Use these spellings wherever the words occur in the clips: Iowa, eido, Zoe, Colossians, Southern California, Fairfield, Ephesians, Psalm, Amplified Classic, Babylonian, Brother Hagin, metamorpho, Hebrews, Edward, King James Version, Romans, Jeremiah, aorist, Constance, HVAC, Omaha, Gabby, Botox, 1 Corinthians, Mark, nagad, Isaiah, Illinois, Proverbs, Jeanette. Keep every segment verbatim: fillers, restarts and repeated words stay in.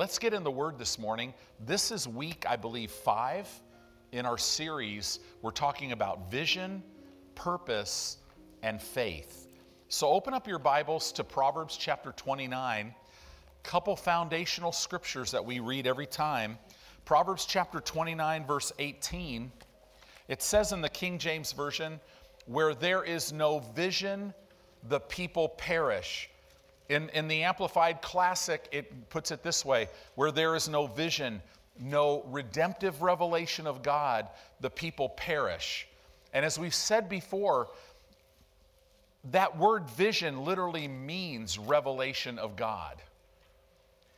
let's get in the Word this morning. This is week, I believe, five in our series. We're talking about vision, purpose, and faith. So open up your Bibles to Proverbs chapter twenty-nine. Couple foundational scriptures that we read every time. Proverbs chapter twenty-nine, verse eighteen. It says in the King James Version, "Where there is no vision, the people perish." In, in the Amplified Classic, it puts it this way: "Where there is no vision, no redemptive revelation of God, the people perish." And as we've said before, that word vision literally means revelation of God.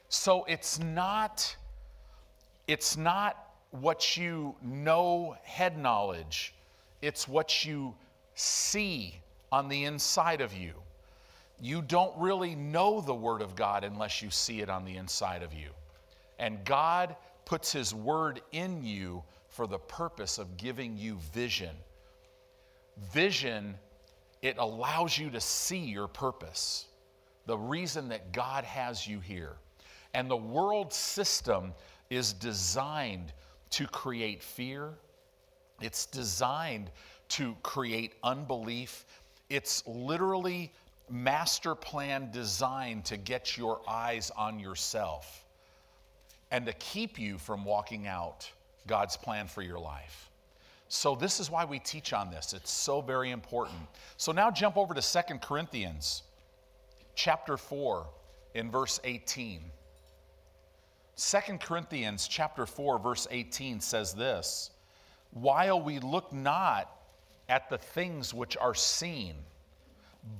So it's not, it's not what you know, head knowledge. It's what you see on the inside of you. You don't really know the Word of God unless you see it on the inside of you. And God puts His Word in you for the purpose of giving you vision. Vision, it allows you to see your purpose, the reason that God has you here. And the world system is designed to create fear. It's designed to create unbelief. It's literally master plan designed to get your eyes on yourself and to keep you from walking out God's plan for your life. So this is why we teach on this. It's so very important. So now jump over to Second Corinthians chapter four in verse eighteen. Second Corinthians chapter four, verse eighteen says this: "While we look not at the things which are seen,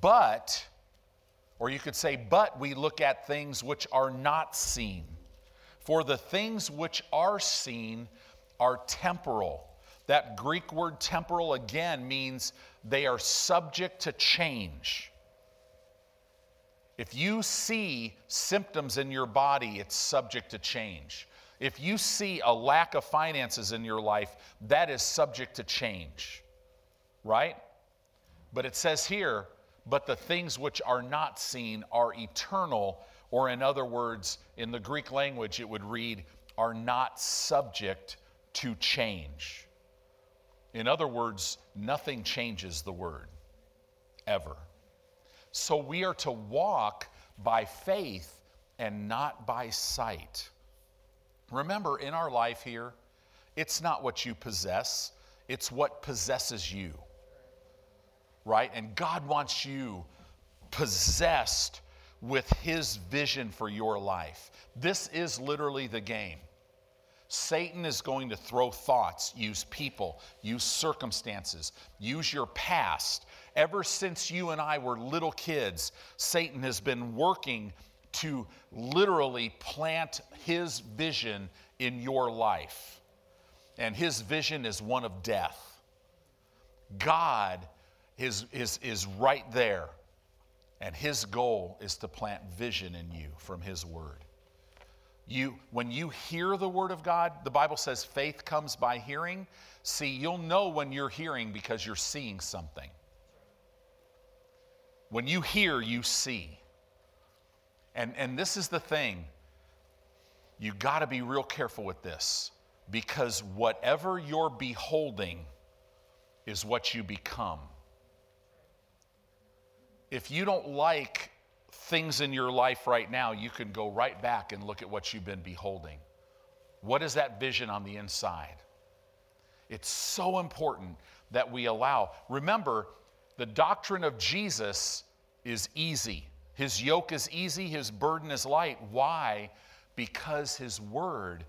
but," or you could say, "but we look at things which are not seen. For the things which are seen are temporal." That Greek word temporal again means they are subject to change. If you see symptoms in your body, it's subject to change. If you see a lack of finances in your life, that is subject to change, right? But it says here, "But the things which are not seen are eternal," or in other words, in the Greek language, it would read, "are not subject to change." In other words, nothing changes the Word, ever. So we are to walk by faith and not by sight. Remember, in our life here, it's not what you possess, it's what possesses you, right? And God wants you possessed with His vision for your life. This is literally the game. Satan is going to throw thoughts, use people, use circumstances, use your past. Ever since you and I were little kids, Satan has been working to literally plant his vision in your life. And his vision is one of death. God is, is, is right there, and His goal is to plant vision in you from His Word. You, when you hear the Word of God, the Bible says faith comes by hearing. See, you'll know when you're hearing because you're seeing something. When you hear, you see. And, and this is the thing. You got to be real careful with this, because whatever you're beholding is what you become. If you don't like things in your life right now, you can go right back and look at what you've been beholding. What is that vision on the inside? It's so important that we allow. Remember, the doctrine of Jesus is easy. His yoke is easy, His burden is light. Why? Because His Word,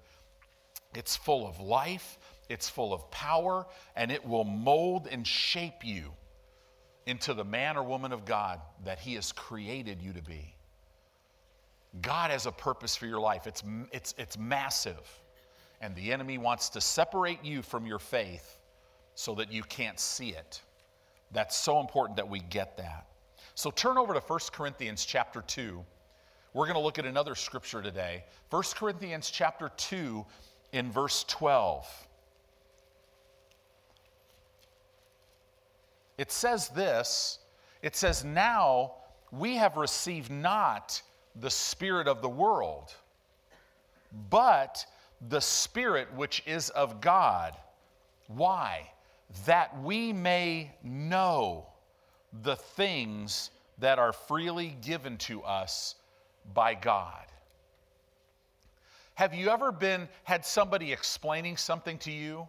it's full of life, it's full of power, and it will mold and shape you into the man or woman of God that He has created you to be. God has a purpose for your life. It's, it's, it's massive. And the enemy wants to separate you from your faith so that you can't see it. That's so important that we get that. So turn over to First Corinthians chapter two. We're going to look at another scripture today. First Corinthians chapter two in verse twelve. It says this, it says, "Now we have received not the spirit of the world, but the Spirit which is of God. Why? That we may know the things that are freely given to us by God. Have you ever been, had somebody explaining something to you?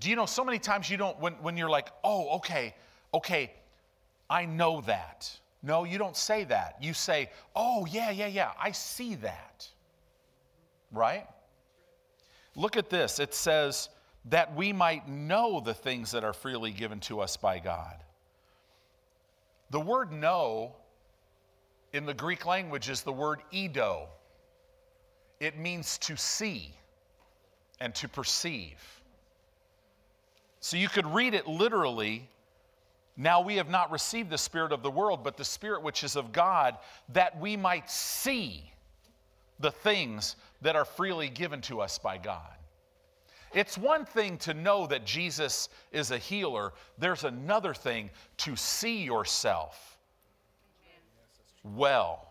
Do you know so many times you don't, when, when you're like, oh, okay, okay, I know that. No, you don't say that. You say, oh, yeah, yeah, yeah, I see that. Right? Look at this. It says that we might know the things that are freely given to us by God. The word know in the Greek language is the word eido. It means to see and to perceive. So you could read it literally, now we have not received the spirit of the world, but the Spirit which is of God, that we might see the things that are freely given to us by God. It's one thing to know that Jesus is a healer. There's another thing to see yourself well.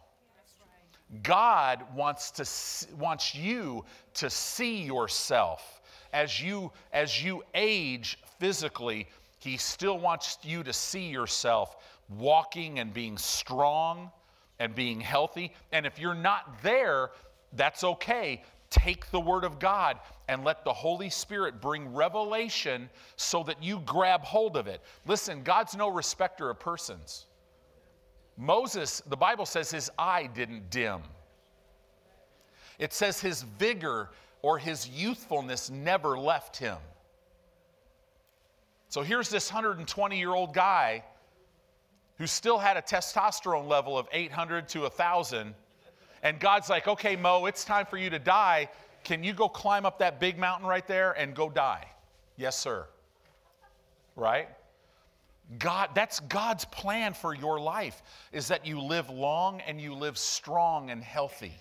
God wants to wants you to see yourself. As you, as you age physically, He still wants you to see yourself walking and being strong and being healthy. And if you're not there, that's okay. Take the Word of God and let the Holy Spirit bring revelation so that you grab hold of it. Listen, God's no respecter of persons. Moses, the Bible says his eye didn't dim. It says his vigor or his youthfulness never left him. So here's this one hundred twenty-year-old guy who still had a testosterone level of eight hundred to one thousand, and God's like, okay, Mo, it's time for you to die. Can you go climb up that big mountain right there and go die? Yes, sir. Right? God, that's God's plan for your life, is that you live long and you live strong and healthy.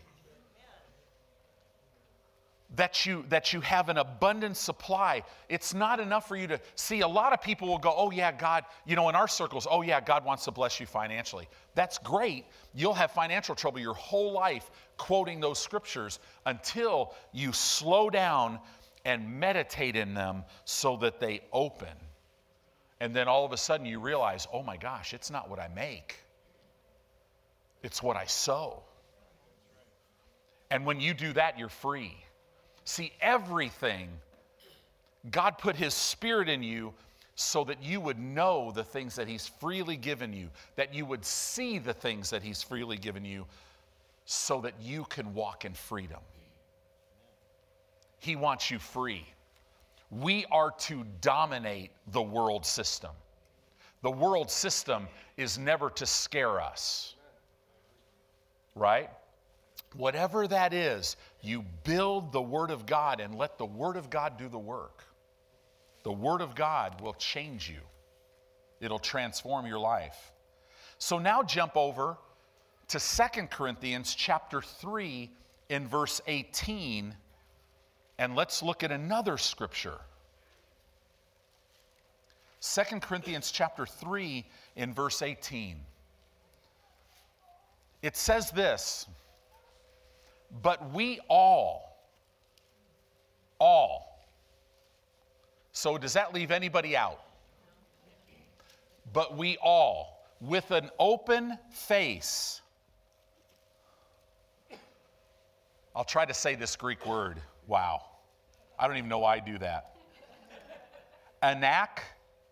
That you, that you have an abundant supply. It's not enough for you to see. A lot of people will go, oh yeah, God, you know, in our circles, oh yeah, God wants to bless you financially. That's great. You'll have financial trouble your whole life quoting those scriptures until you slow down and meditate in them so that they open. And then all of a sudden you realize, oh my gosh, it's not what I make. It's what I sow. And when you do that, you're free. See, everything, God put His Spirit in you so that you would know the things that He's freely given you, that you would see the things that He's freely given you so that you can walk in freedom. He wants you free. We are to dominate the world system. The world system is never to scare us, right? Whatever that is, you build the Word of God and let the Word of God do the work. The Word of God will change you. It'll transform your life. So now jump over to Second Corinthians chapter three in verse eighteen, and let's look at another scripture. Second Corinthians chapter three in verse eighteen. It says this, but we all, all. So does that leave anybody out? But we all, with an open face. I'll try to say this Greek word. Wow. I don't even know why I do that. Anak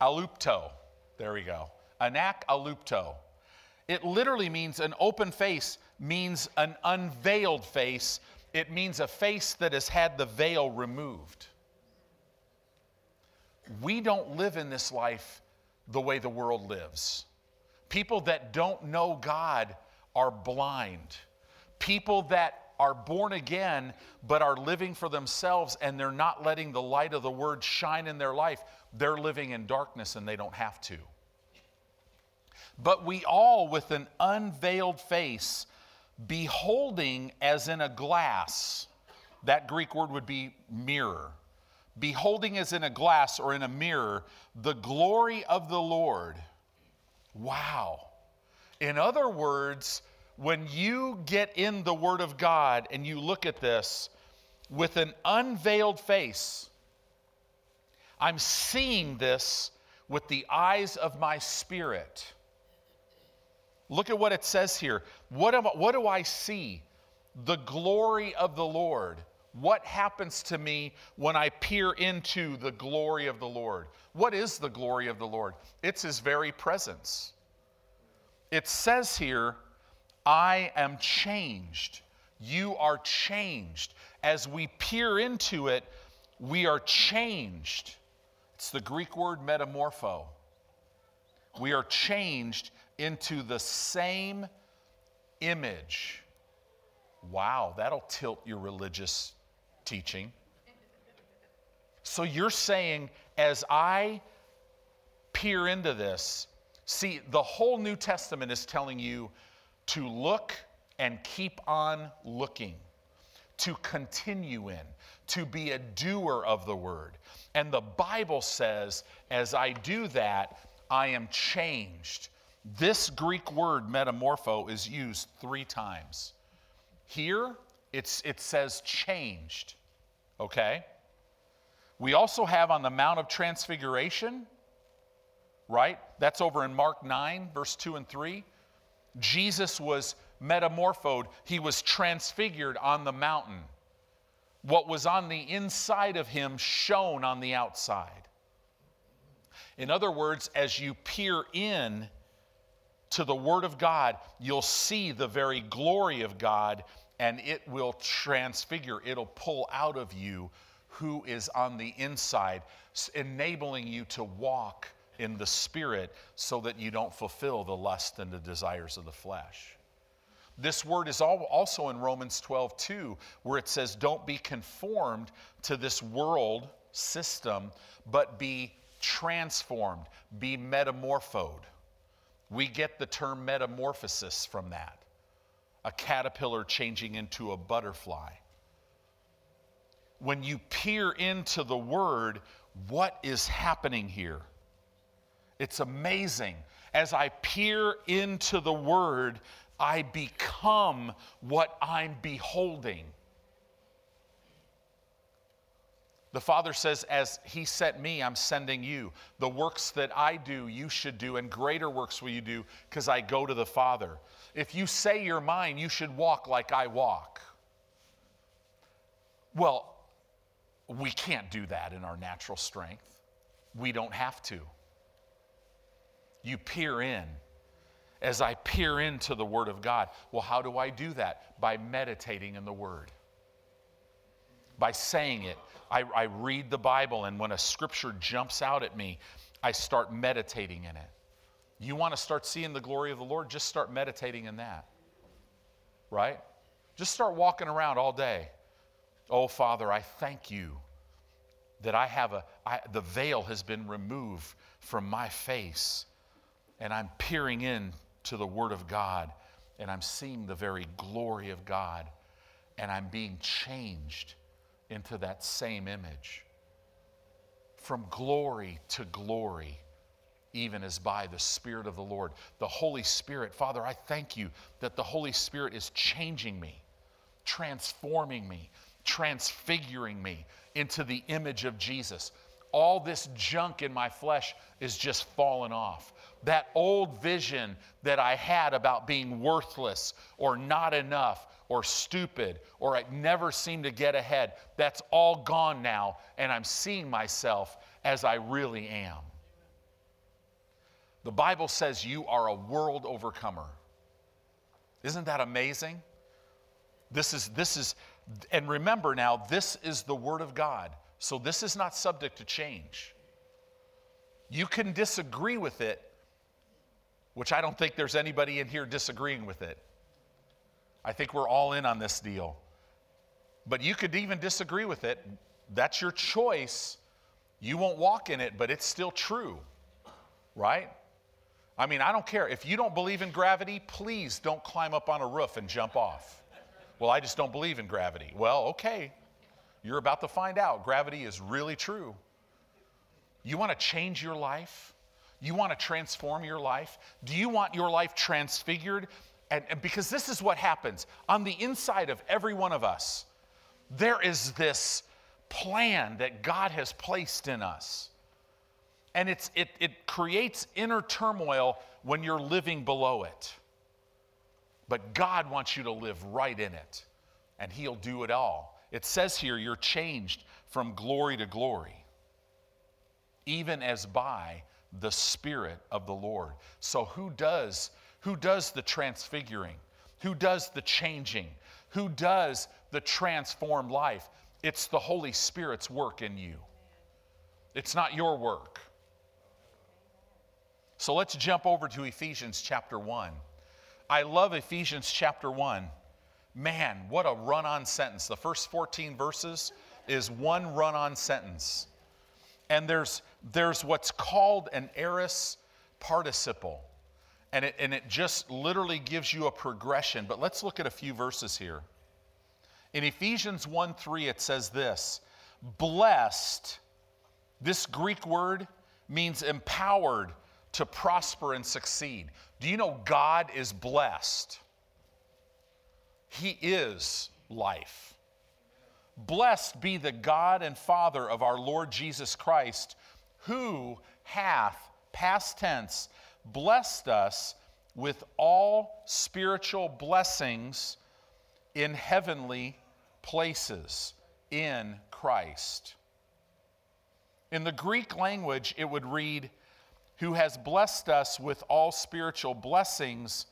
alupto. There we go. Anak alupto. It literally means an open face, means an unveiled face. It means a face that has had the veil removed. We don't live in this life the way the world lives. People that don't know God are blind. People that are born again but are living for themselves and they're not letting the light of the Word shine in their life, they're living in darkness and they don't have to. But we all, with an unveiled face, beholding as in a glass, that Greek word would be mirror, beholding as in a glass or in a mirror, the glory of the Lord. Wow. In other words, when you get in the Word of God and you look at this with an unveiled face, I'm seeing this with the eyes of my spirit. Look at what it says here. What am, what do I see? The glory of the Lord. What happens to me when I peer into the glory of the Lord? What is the glory of the Lord? It's His very presence. It says here, I am changed. You are changed. As we peer into it, we are changed. It's the Greek word metamorpho. We are changed into the same image. Wow, that'll tilt your religious teaching. So you're saying, as I peer into this, see, the whole New Testament is telling you to look and keep on looking, to continue in, to be a doer of the word. And the Bible says, as I do that, I am changed. This Greek word metamorpho is used three times. Here, it's, it says changed, okay? We also have on the Mount of Transfiguration, right? That's over in Mark nine, verse two and three. Jesus was metamorphosed. He was transfigured on the mountain. What was on the inside of him shone on the outside. In other words, as you peer in to the Word of God, you'll see the very glory of God, and it will transfigure. It'll pull out of you who is on the inside, enabling you to walk in the Spirit so that you don't fulfill the lust and the desires of the flesh. This word is also in Romans twelve two, where it says, don't be conformed to this world system, but be transformed, be metamorphosed. We get the term metamorphosis from that. A caterpillar changing into a butterfly. When you peer into the Word, what is happening here? It's amazing. As I peer into the Word, I become what I'm beholding. The Father says, as He sent me, I'm sending you. The works that I do, you should do, and greater works will you do, because I go to the Father. If you say you're mine, you should walk like I walk. Well, we can't do that in our natural strength. We don't have to. You peer in. As I peer into the Word of God, well, how do I do that? By meditating in the Word. By saying it. I, I read the Bible, and when a scripture jumps out at me, I start meditating in it. You want to start seeing the glory of the Lord? Just start meditating in that, right? Just start walking around all day. Oh, Father, I thank you that I have a, I, the veil has been removed from my face, and I'm peering in to the Word of God, and I'm seeing the very glory of God, and I'm being changed into that same image, from glory to glory, even as by the Spirit of the Lord. The Holy Spirit, Father, I thank you that the Holy Spirit is changing me, transforming me, transfiguring me into the image of Jesus. All this junk in my flesh is just falling off. That old vision that I had about being worthless or not enough or stupid, or I never seem to get ahead, that's all gone now, and I'm seeing myself as I really am. The Bible says you are a world overcomer. Isn't that amazing? This is, this is, and remember now, this is the Word of God, so this is not subject to change. You can disagree with it, which I don't think there's anybody in here disagreeing with it. I think we're all in on this deal. But you could even disagree with it. That's your choice. You won't walk in it, but it's still true, right? I mean, I don't care. If you don't believe in gravity, please don't climb up on a roof and jump off. Well, I just don't believe in gravity. Well, okay. You're about to find out. Gravity is really true. You want to change your life? You want to transform your life? Do you want your life transfigured? and, and because this is what happens on the inside of every one of us, there is this plan that God has placed in us. And it's, it, it creates inner turmoil when you're living below it. But God wants you to live right in it, and he'll do it all. It says here, you're changed from glory to glory, even as by the Spirit of the Lord. So who does, who does the transfiguring? Who does the changing? Who does the transformed life? It's the Holy Spirit's work in you. It's not your work. So let's jump over to Ephesians chapter one. I love Ephesians chapter one. Man, what a run-on sentence. The first fourteen verses is one run-on sentence. And there's there's what's called an aorist participle. And it, and it just literally gives you a progression. But let's look at a few verses here. In Ephesians one three, it says this, blessed, this Greek word means empowered to prosper and succeed. Do you know God is blessed? He is life. Blessed be the God and Father of our Lord Jesus Christ, who hath, past tense, blessed us with all spiritual blessings in heavenly places in Christ. In the Greek language, it would read, who has blessed us with all spiritual blessings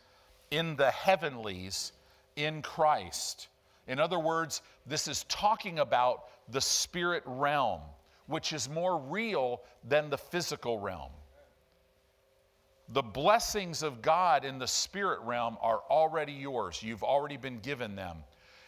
in the heavenlies in Christ. In other words, this is talking about the spirit realm, which is more real than the physical realm. The blessings of God in the spirit realm are already yours. You've already been given them.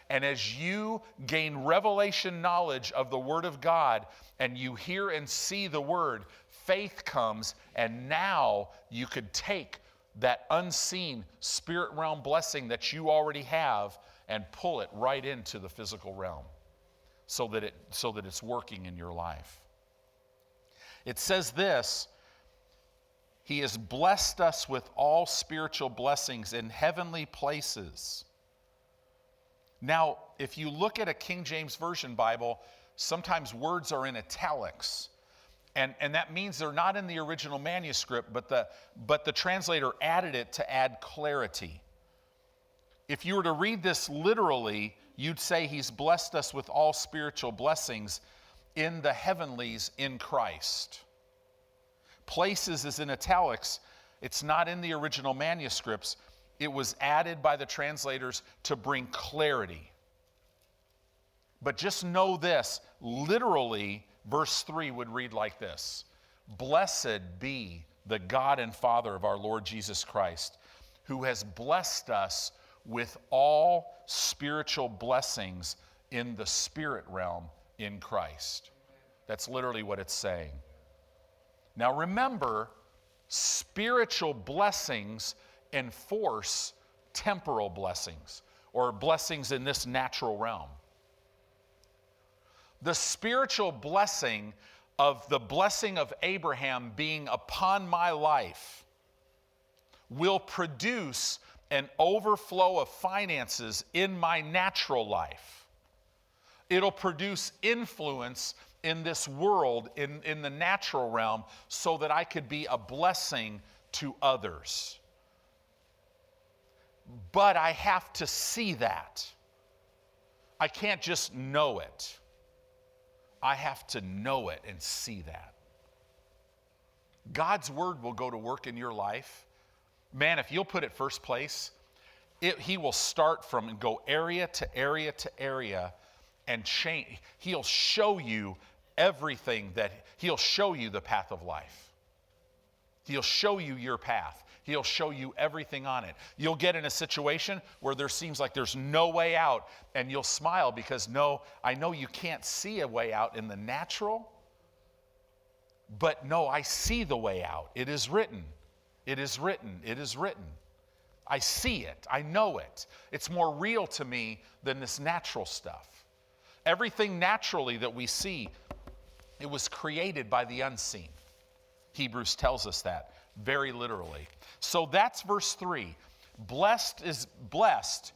And as you gain revelation knowledge of the Word of God and you hear and see the Word, faith comes, and now you could take that unseen spirit realm blessing that you already have and pull it right into the physical realm so that it so that it's working in your life. It says this, he has blessed us with all spiritual blessings in heavenly places. Now, if you look at a King James Version Bible, sometimes words are in italics. And, and that means they're not in the original manuscript, but the, but the translator added it to add clarity. If you were to read this literally, you'd say he's blessed us with all spiritual blessings in the heavenlies in Christ. Places is in italics. It's not in the original manuscripts. It was added by the translators to bring clarity. But just know this, literally, verse three would read like this. Blessed be the God and Father of our Lord Jesus Christ, who has blessed us with all spiritual blessings in the spirit realm in Christ. That's literally what it's saying. Now remember, spiritual blessings enforce temporal blessings, or blessings in this natural realm. The spiritual blessing of the blessing of Abraham being upon my life will produce an overflow of finances in my natural life. It'll produce influence in this world, in, in the natural realm, so that I could be a blessing to others. But I have to see that. I can't just know it. I have to know it and see that. God's word will go to work in your life. Man, if you'll put it first place, it, he will start from and go area to area to area and change. He'll show you everything that, he'll show you the path of life. He'll show you your path. He'll show you everything on it. You'll get in a situation where there seems like there's no way out, and you'll smile because, no, I know you can't see a way out in the natural, but no, I see the way out. It is written. It is written. It is written. I see it. I know it. It's more real to me than this natural stuff. Everything naturally that we see, it was created by the unseen. Hebrews tells us that very literally. So that's verse three. Blessed is blessed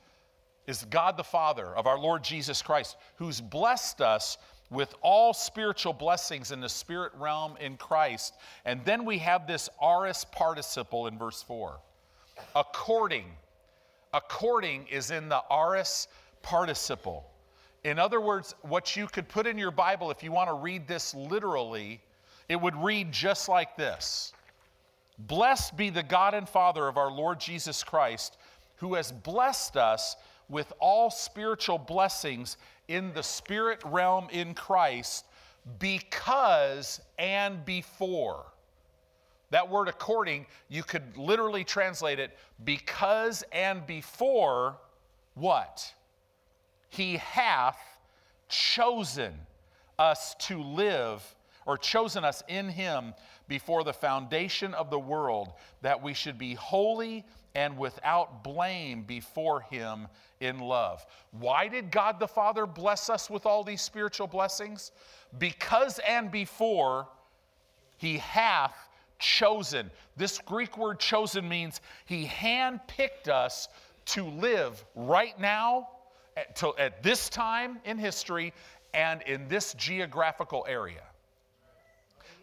is God the Father of our Lord Jesus Christ, who's blessed us with all spiritual blessings in the spirit realm in Christ. And then we have this aorist participle in verse four. According. According is in the aorist participle. In other words, what you could put in your Bible, if you want to read this literally, it would read just like this. Blessed be the God and Father of our Lord Jesus Christ, who has blessed us with all spiritual blessings in the spirit realm in Christ, because and before. That word according, you could literally translate it, because and before what? He hath chosen us to live, or chosen us in him before the foundation of the world, that we should be holy and without blame before him in love. Why did God the Father bless us with all these spiritual blessings? Because and before he hath chosen. This Greek word chosen means he handpicked us to live right now, at, to, at this time in history, and in this geographical area.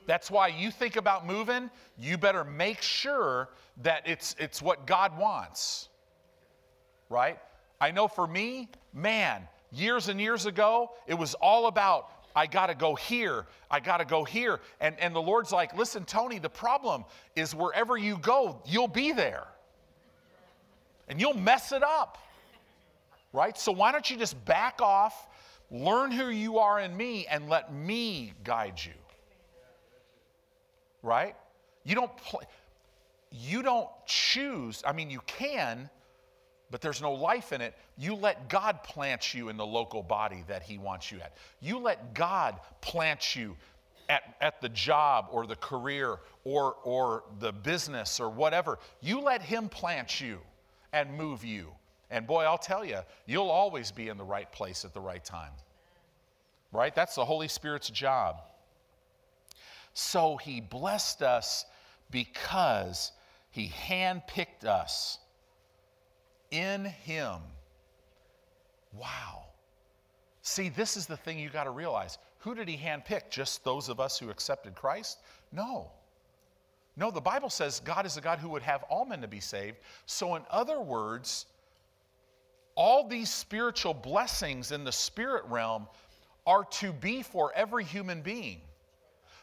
That's why you think about moving, you better make sure that it's it's what God wants, right? I know for me, man, years and years ago, it was all about, I got to go here, I got to go here. And, and the Lord's like, listen, Tony, the problem is wherever you go, you'll be there. And you'll mess it up, right? So why don't you just back off, learn who you are in me, and let me guide you, right? You don't, pl- you don't choose, I mean, you can, but there's no life in it. You let God plant you in the local body that he wants you at. You let God plant you at, at the job or the career or, or the business or whatever. You let him plant you and move you. And boy, I'll tell you, you'll always be in the right place at the right time. Right? That's the Holy Spirit's job. So he blessed us because he handpicked us in him. Wow. See, this is the thing you got to realize. Who did he handpick? Just those of us who accepted Christ? No. No, the Bible says God is a God who would have all men to be saved. So in other words, all these spiritual blessings in the spirit realm are to be for every human being,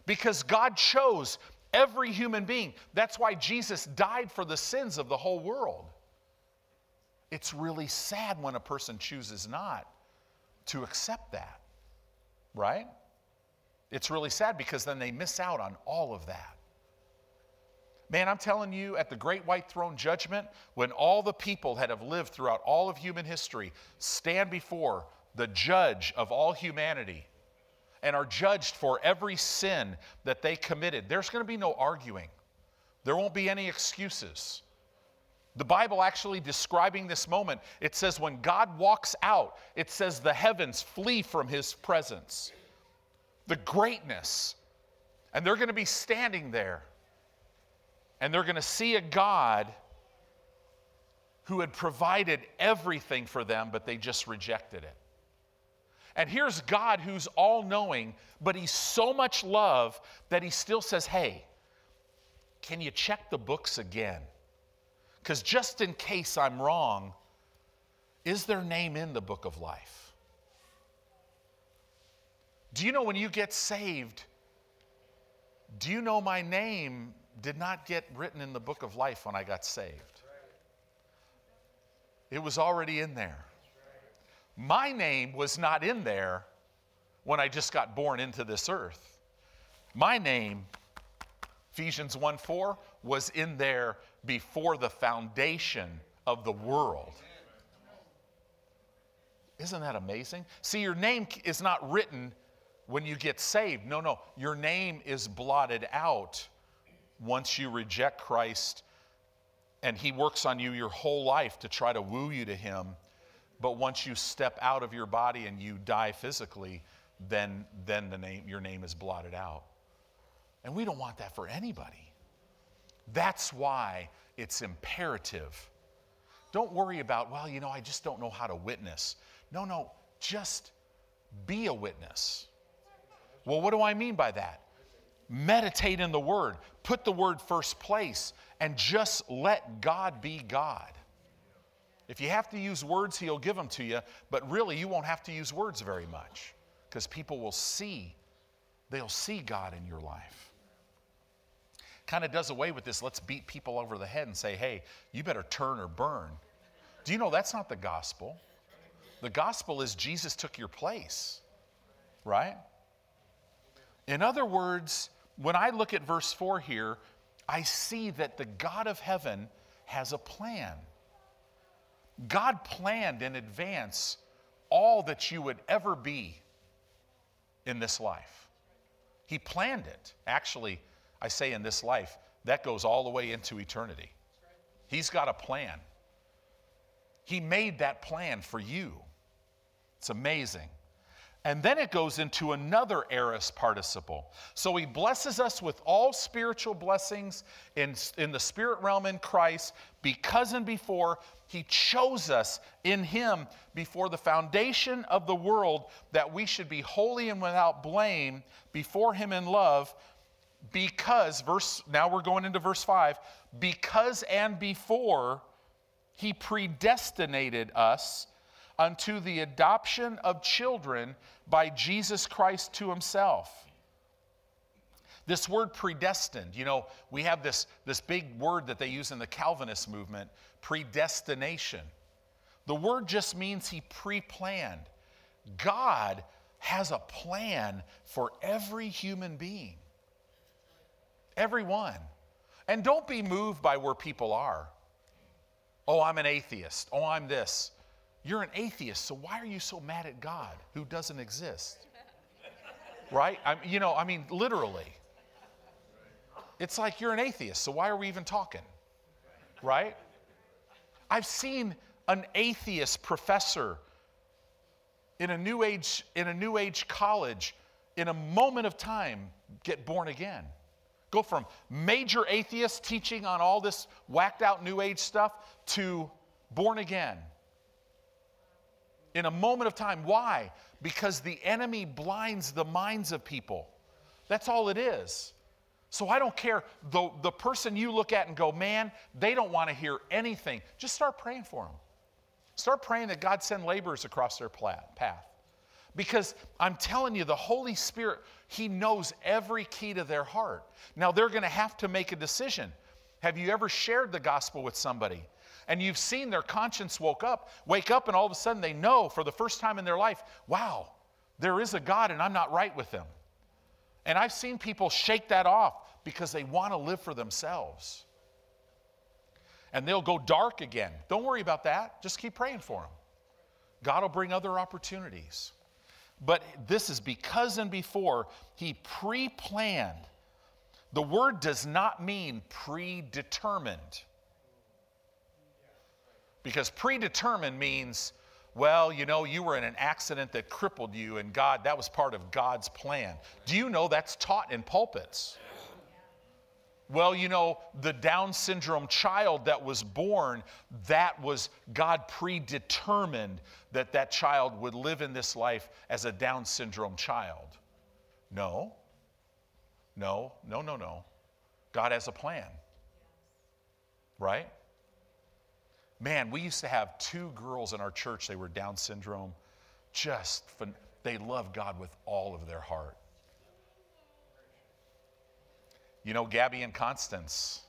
because God chose every human being. That's why Jesus died for the sins of the whole world. It's really sad when a person chooses not to accept that, right? It's really sad because then they miss out on all of that. Man, I'm telling you, at the Great White Throne Judgment, when all the people that have lived throughout all of human history stand before the judge of all humanity and are judged for every sin that they committed, there's going to be no arguing. There won't be any excuses. The Bible actually describing this moment, it says when God walks out, it says the heavens flee from his presence. The greatness. And they're going to be standing there. And they're going to see a God who had provided everything for them, but they just rejected it. And here's God who's all-knowing, but he's so much love that he still says, hey, can you check the books again? Because just in case I'm wrong, is their name in the book of life? Do you know when you get saved, do you know my name did not get written in the book of life when I got saved? It was already in there. My name was not in there when I just got born into this earth. My name, Ephesians one four, was in there before the foundation of the world. Isn't that amazing? See, your name is not written when you get saved. No, no. Your name is blotted out once you reject Christ, and he works on you your whole life to try to woo you to him. But once you step out of your body and you die physically, then, then the name, your name is blotted out. And we don't want that for anybody. That's why it's imperative Don't worry about, well, you know, I just don't know how to witness. No, no, just be a witness. Well, what do I mean by that? Meditate in the Word. Put the Word first place and just let God be God. If you have to use words, He'll give them to you, but really you won't have to use words very much because people will see, they'll see God in your life. Kind of does away with this, let's beat people over the head and say, hey, you better turn or burn. Do you know that's not the gospel? The gospel is Jesus took your place, right? In other words, when I look at verse four here, I see that the God of heaven has a plan. God planned in advance all that you would ever be in this life. He planned it. Actually, I say in this life, that goes all the way into eternity. He's got a plan. He made that plan for you. It's amazing. And then it goes into another aorist participle. So He blesses us with all spiritual blessings in, in the spirit realm in Christ, because and before He chose us in Him before the foundation of the world, that we should be holy and without blame before Him in love, because, verse, now we're going into verse five, because and before He predestinated us unto the adoption of children by Jesus Christ to Himself. This word predestined, you know, we have this, this big word that they use in the Calvinist movement, predestination. The word just means He pre-planned. God has a plan for every human being. Everyone. And don't be moved by where people are. Oh, I'm an atheist. Oh, I'm this. You're an atheist, so why are you so mad at God who doesn't exist? Right? I, you know, I mean, literally. It's like you're an atheist, so why are we even talking? Right? I've seen an atheist professor in a new age, in a new age college in a moment of time get born again. Go from major atheist teaching on all this whacked out new age stuff to born again. In a moment of time. Why? Because the enemy blinds the minds of people. That's all it is. So I don't care. The, the person you look at and go, man, they don't want to hear anything. Just start praying for them. Start praying that God send laborers across their path. Because I'm telling you, the Holy Spirit, He knows every key to their heart. Now they're going to have to make a decision. Have you ever shared the gospel with somebody? And you've seen their conscience woke up, wake up, and all of a sudden they know for the first time in their life, wow, there is a God and I'm not right with Him. And I've seen people shake that off because they want to live for themselves. And they'll go dark again. Don't worry about that. Just keep praying for them. God will bring other opportunities. But this is because and before He pre-planned. The word does not mean predetermined. Because predetermined means, well, you know, you were in an accident that crippled you, and God, that was part of God's plan. Do you know that's taught in pulpits? Well, you know, the Down syndrome child that was born, that was God predetermined that that child would live in this life as a Down syndrome child. No, no, no, no, no. God has a plan, right? Man, we used to have two girls in our church. They were Down syndrome. Just, they loved God with all of their heart. You know, Gabby and Constance.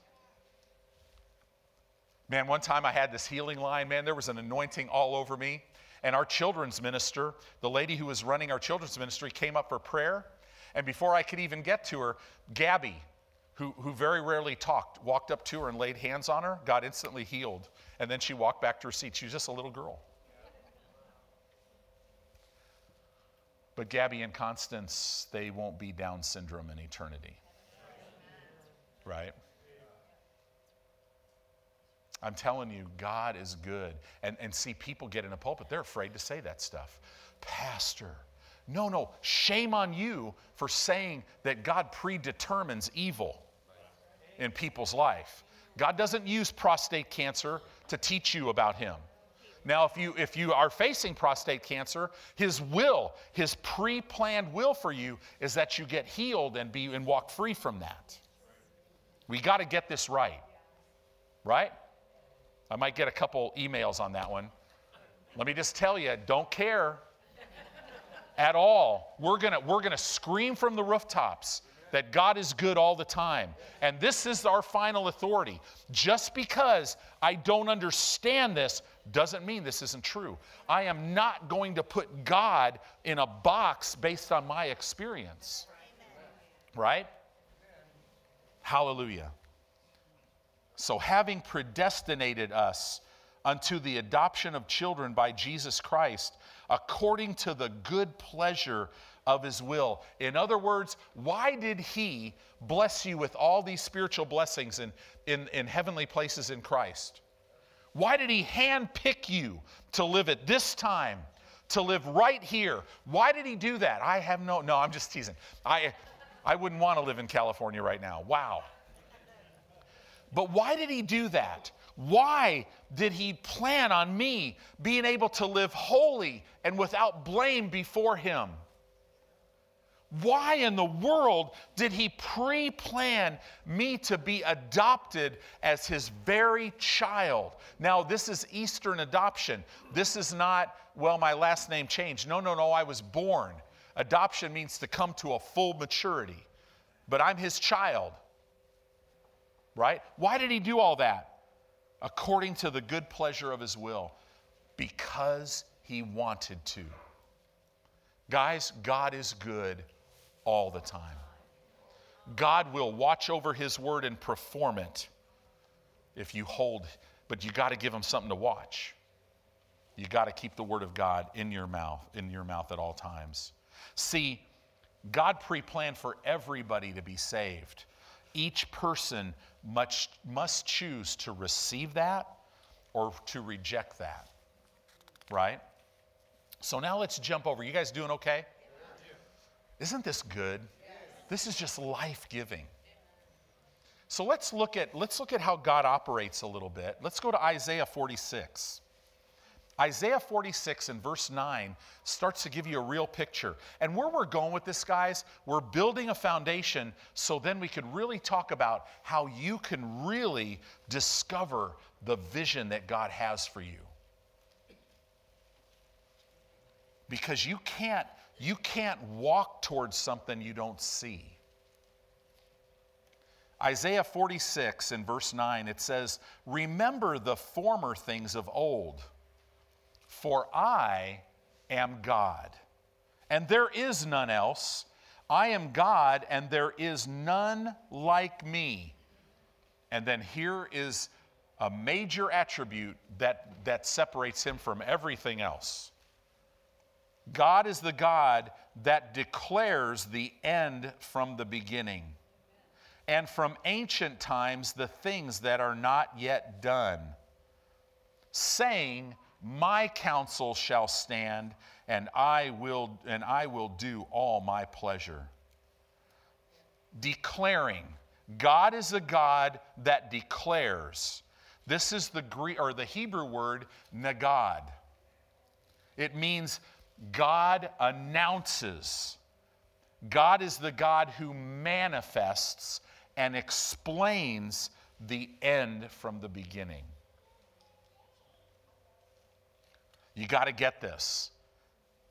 Man, one time I had this healing line. Man, there was an anointing all over me. And our children's minister, the lady who was running our children's ministry, came up for prayer. And before I could even get to her, Gabby, Who, who very rarely talked, walked up to her and laid hands on her, got instantly healed, and then she walked back to her seat. She was just a little girl. But Gabby and Constance, they won't be Down syndrome in eternity. Right? I'm telling you, God is good. And, and see, people get in a pulpit, they're afraid to say that stuff. Pastor, no, no, shame on you for saying that God predetermines evil in people's life. God doesn't use prostate cancer to teach you about him. Now, if you if you are facing prostate cancer, his will, his pre-planned will for you is that you get healed and be and walk free from that. We got to get this right, right? I might get a couple emails on that one. Let me just tell you, don't care at all. We're gonna we're gonna scream from the rooftops that God is good all the time. And this is our final authority. Just because I don't understand this doesn't mean this isn't true. I am not going to put God in a box based on my experience. Right? Hallelujah. So having predestinated us unto the adoption of children by Jesus Christ, according to the good pleasure of his will. In other words, why did he bless you with all these spiritual blessings in, in, in heavenly places in Christ? Why did he handpick you to live at this time, to live right here? Why did he do that? I have no, no, I'm just teasing. I, I wouldn't want to live in California right now. Wow. But why did he do that? Why did he plan on me being able to live holy and without blame before him? Why in the world did he pre-plan me to be adopted as his very child? Now, this is Eastern adoption. This is not, well, my last name changed. No, no, no, I was born. Adoption means to come to a full maturity. But I'm his child, right? Why did he do all that? According to the good pleasure of his will, because he wanted to. Guys, God is good all the time. God will watch over his word and perform it if you hold, but you got to give him something to watch. You got to keep the word of God in your mouth, in your mouth at all times. See, God pre-planned for everybody to be saved. Each person much, must choose to receive that or to reject that, right? So now let's jump over. You guys doing okay? Isn't this good? This is just life-giving. So let's look at let's look at how God operates a little bit. Let's go to Isaiah forty-six. Isaiah forty-six and verse nine starts to give you a real picture. And where we're going with this, guys, we're building a foundation so then we can really talk about how you can really discover the vision that God has for you. Because you can't, you can't walk towards something you don't see. Isaiah forty-six and verse nine, it says, "Remember the former things of old, for I am God, and there is none else. I am God, and there is none like me." And then here is a major attribute that, that separates him from everything else. God is the God that declares the end from the beginning, and from ancient times the things that are not yet done, saying, "My counsel shall stand, and I will and I will do all my pleasure." Declaring. God is the God that declares. This is the Greek or the Hebrew word nagad. It means God announces. God is the God who manifests and explains the end from the beginning. You got to get this.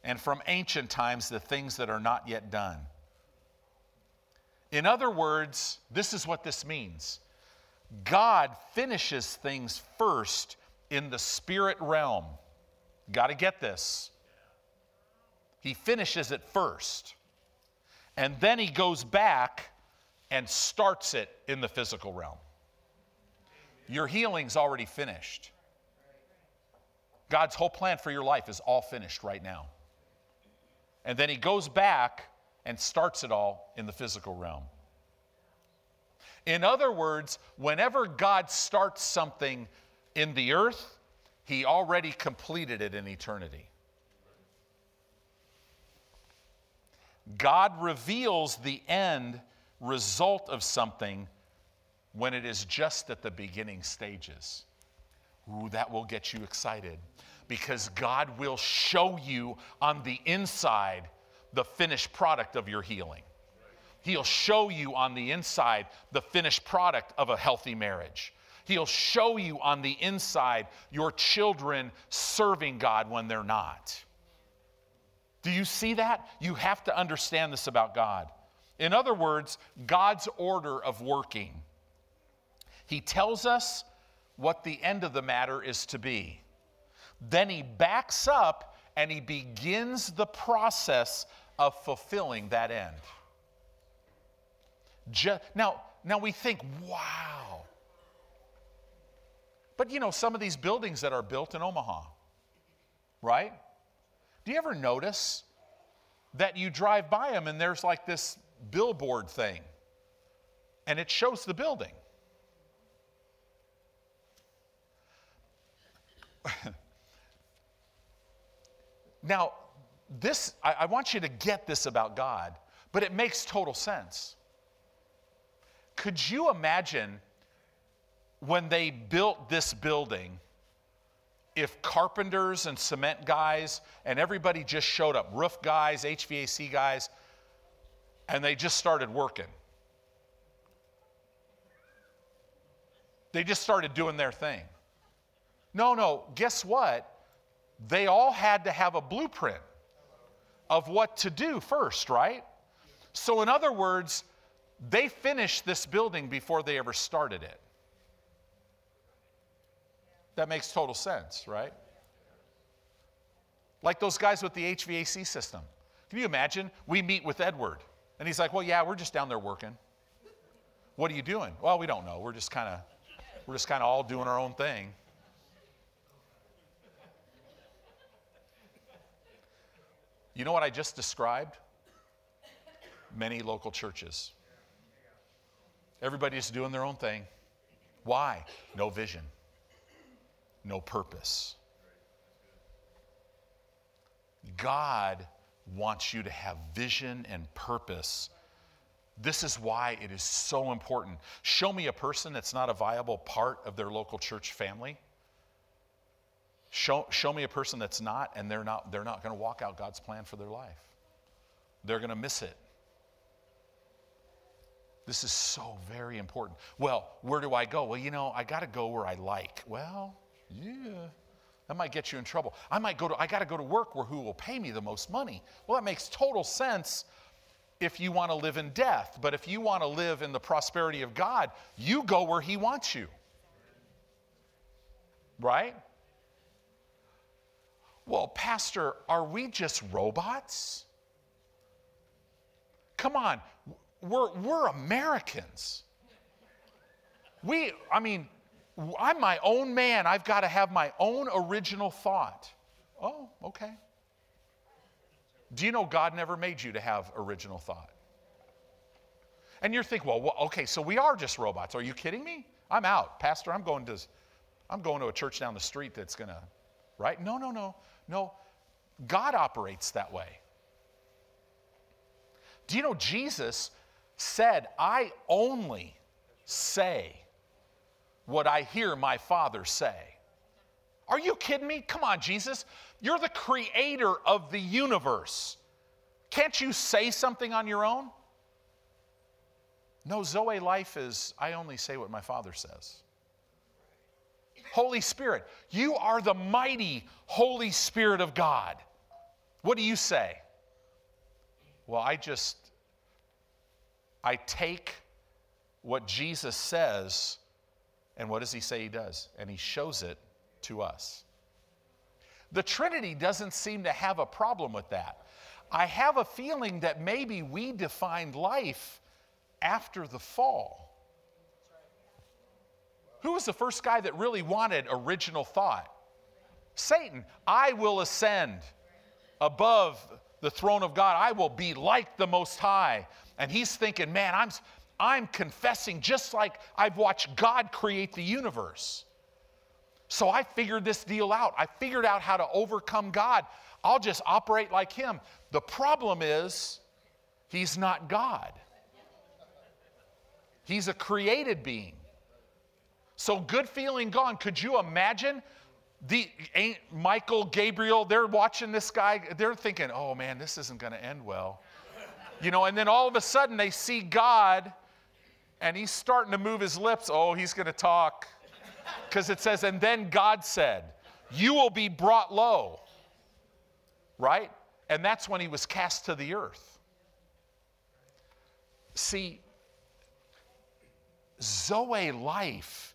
And from ancient times, the things that are not yet done. In other words, this is what this means. God finishes things first in the spirit realm. Got to get this. He finishes it first. And then he goes back and starts it in the physical realm. Your healing's already finished. God's whole plan for your life is all finished right now. And then he goes back and starts it all in the physical realm. In other words, whenever God starts something in the earth, he already completed it in eternity. God reveals the end result of something when it is just at the beginning stages. Ooh, that will get you excited, because God will show you on the inside the finished product of your healing. He'll show you on the inside the finished product of a healthy marriage. He'll show you on the inside your children serving God when they're not. Do you see that? You have to understand this about God. In other words, God's order of working. He tells us what the end of the matter is to be. Then he backs up and he begins the process of fulfilling that end. Just, now, now we think, wow. But you know, some of these buildings that are built in Omaha, right? Do you ever notice that you drive by them and there's like this billboard thing and it shows the building? Now, this, I, I want you to get this about God, but it makes total sense. Could you imagine when they built this building, if carpenters and cement guys and everybody just showed up, roof guys, H V A C guys, and they just started working? They just started doing their thing. No, no, guess what? They all had to have a blueprint of what to do first, right? So in other words, they finished this building before they ever started it. That makes total sense, right? Like those guys with the H V A C system. Can you imagine? We meet with Edward, and he's like, well, yeah, we're just down there working. What are you doing? Well, we don't know. We're just kind of, we're just kind of all doing our own thing. You know what I just described? Many local churches. Everybody's doing their own thing. Why? No vision. No purpose. God wants you to have vision and purpose. This is why it is so important. Show me a person that's not a viable part of their local church family. Show, show me a person that's not, and they're not, they're not going to walk out God's plan for their life. They're going to miss it. This is so very important. Well, where do I go? Well, you know, I got to go where I like. Well, yeah, that might get you in trouble. I might go to, I got to go to work where who will pay me the most money. Well, that makes total sense if you want to live in death. But if you want to live in the prosperity of God, you go where he wants you. Right? Well, Pastor, are we just robots? Come on. We're, we're Americans. We, I mean, I'm my own man. I've got to have my own original thought. Oh, okay. Do you know God never made you to have original thought? And you're thinking, well, okay, so we are just robots. Are you kidding me? I'm out. Pastor, I'm going to, I'm going to a church down the street that's going to, right? No, no, no, no. God operates that way. Do you know Jesus said, I only say what I hear my Father say. Are you kidding me? Come on, Jesus. You're the creator of the universe. Can't you say something on your own? No, Zoe life is, I only say what my Father says. Holy Spirit, you are the mighty Holy Spirit of God. What do you say? Well, I just, I take what Jesus says, and what does he say he does? And he shows it to us. The Trinity doesn't seem to have a problem with that. I have a feeling that maybe we defined life after the fall. Who was the first guy that really wanted original thought? Satan. I will ascend above the throne of God, I will be like the Most High. And he's thinking, man, I'm, I'm confessing just like I've watched God create the universe. So I figured this deal out. I figured out how to overcome God. I'll just operate like him. The problem is, he's not God. He's a created being. So good feeling gone. Could you imagine? The ain't Michael, Gabriel, they're watching this guy. They're thinking, oh, man, this isn't going to end well. You know, and then all of a sudden they see God, and he's starting to move his lips. Oh, he's going to talk. Because it says, and then God said, you will be brought low. Right? And that's when he was cast to the earth. See, Zoe life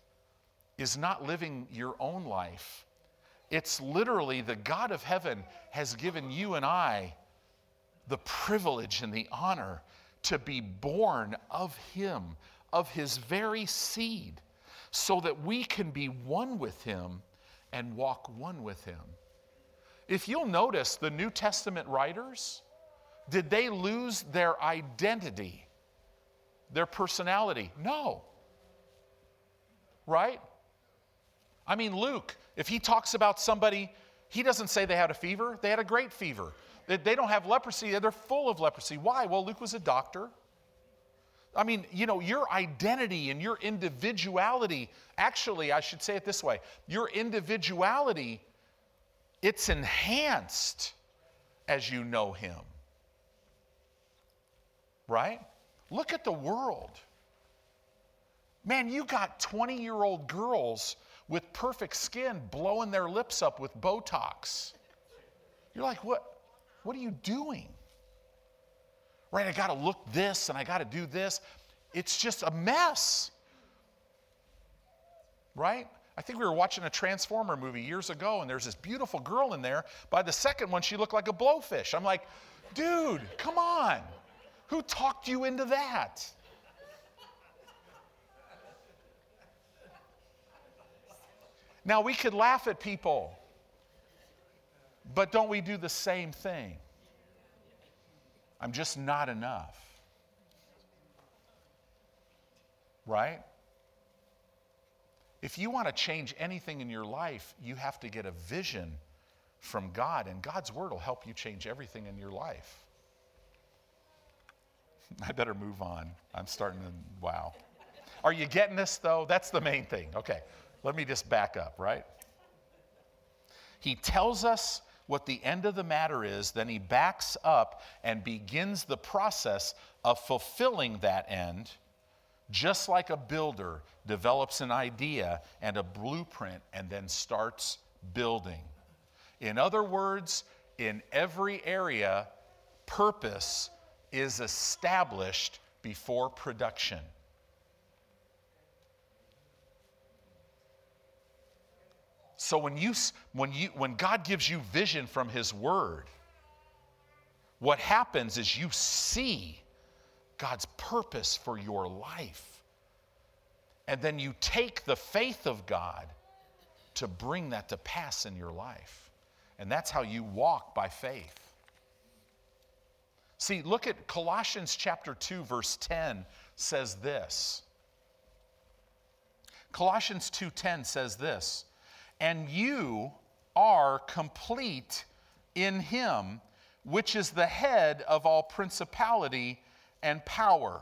is not living your own life. It's literally the God of heaven has given you and I the privilege and the honor to be born of him, of his very seed, so that we can be one with him and walk one with him. If you'll notice, the New Testament writers, did they lose their identity, their personality? No. Right? I mean, Luke, if he talks about somebody, he doesn't say they had a fever. They had a great fever. They don't have leprosy. They're full of leprosy. Why? Well, Luke was a doctor. I mean, you know, your identity and your individuality, actually, I should say it this way, your individuality, it's enhanced as you know him. Right? Look at the world. Man, you got twenty-year-old girls with perfect skin blowing their lips up with Botox. You're like, what? What are you doing? Right, I got to look this and I got to do this. It's just a mess. Right? I think we were watching a Transformer movie years ago, and there's this beautiful girl in there. By the second one, she looked like a blowfish. I'm like, dude, come on. Who talked you into that? Now, we could laugh at people, but don't we do the same thing? I'm just not enough. Right? If you want to change anything in your life, you have to get a vision from God, and God's word will help you change everything in your life. I better move on. I'm starting to, wow. Are you getting this, though? That's the main thing. Okay, let me just back up, right? He tells us what the end of the matter is, then he backs up and begins the process of fulfilling that end, just like a builder develops an idea and a blueprint and then starts building. In other words, in every area, purpose is established before production. So when you, when you, when God gives you vision from his word, what happens is you see God's purpose for your life. And then you take the faith of God to bring that to pass in your life. And that's how you walk by faith. See, look at Colossians chapter two, verse ten says this. Colossians two ten says this. And you are complete in him, which is the head of all principality and power.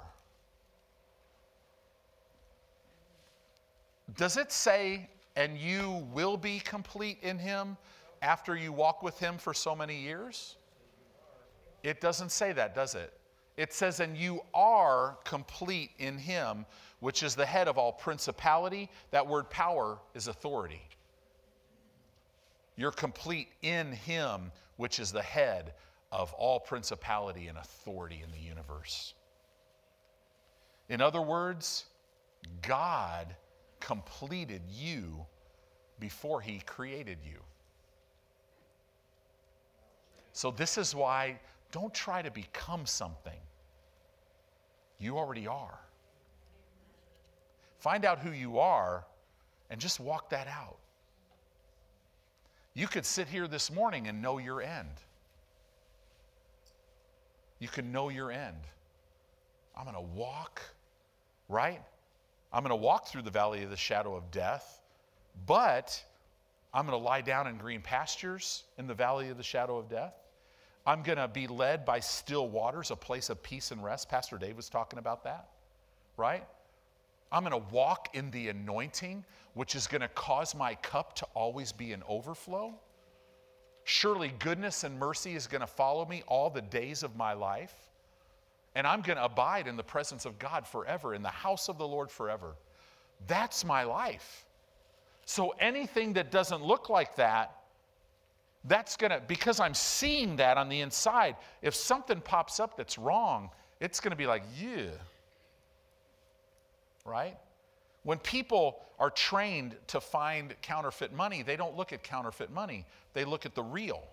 Does it say, and you will be complete in him after you walk with him for so many years? It doesn't say that, does it? It says, and you are complete in him, which is the head of all principality. That word power is authority. You're complete in him, which is the head of all principality and authority in the universe. In other words, God completed you before he created you. So this is why don't try to become something. You already are. Find out who you are and just walk that out. You could sit here this morning and know your end. You can know your end. I'm going to walk, right? I'm going to walk through the valley of the shadow of death, but I'm going to lie down in green pastures in the valley of the shadow of death. I'm going to be led by still waters, a place of peace and rest. Pastor Dave was talking about that, right? I'm going to walk in the anointing, which is going to cause my cup to always be in overflow. Surely goodness and mercy is going to follow me all the days of my life. And I'm going to abide in the presence of God forever, in the house of the Lord forever. That's my life. So anything that doesn't look like that, that's going to, because I'm seeing that on the inside, if something pops up that's wrong, it's going to be like, yeah. Right? When people are trained to find counterfeit money, they don't look at counterfeit money. They look at the real.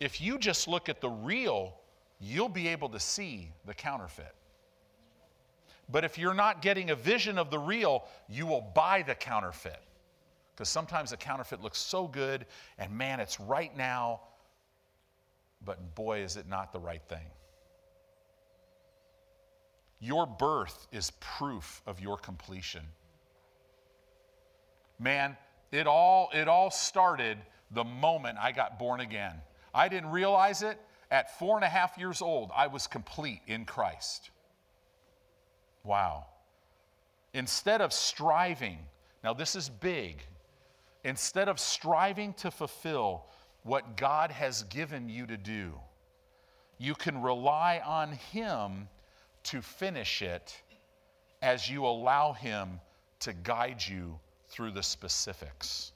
If you just look at the real, you'll be able to see the counterfeit. But if you're not getting a vision of the real, you will buy the counterfeit. Because sometimes the counterfeit looks so good, and man, it's right now, but boy, is it not the right thing. Your birth is proof of your completion. Man, it all, it all started the moment I got born again. I didn't realize it. At four and a half years old, I was complete in Christ. Wow. Instead of striving, now this is big, instead of striving to fulfill what God has given you to do, you can rely on Him to finish it as you allow Him to guide you through the specifics.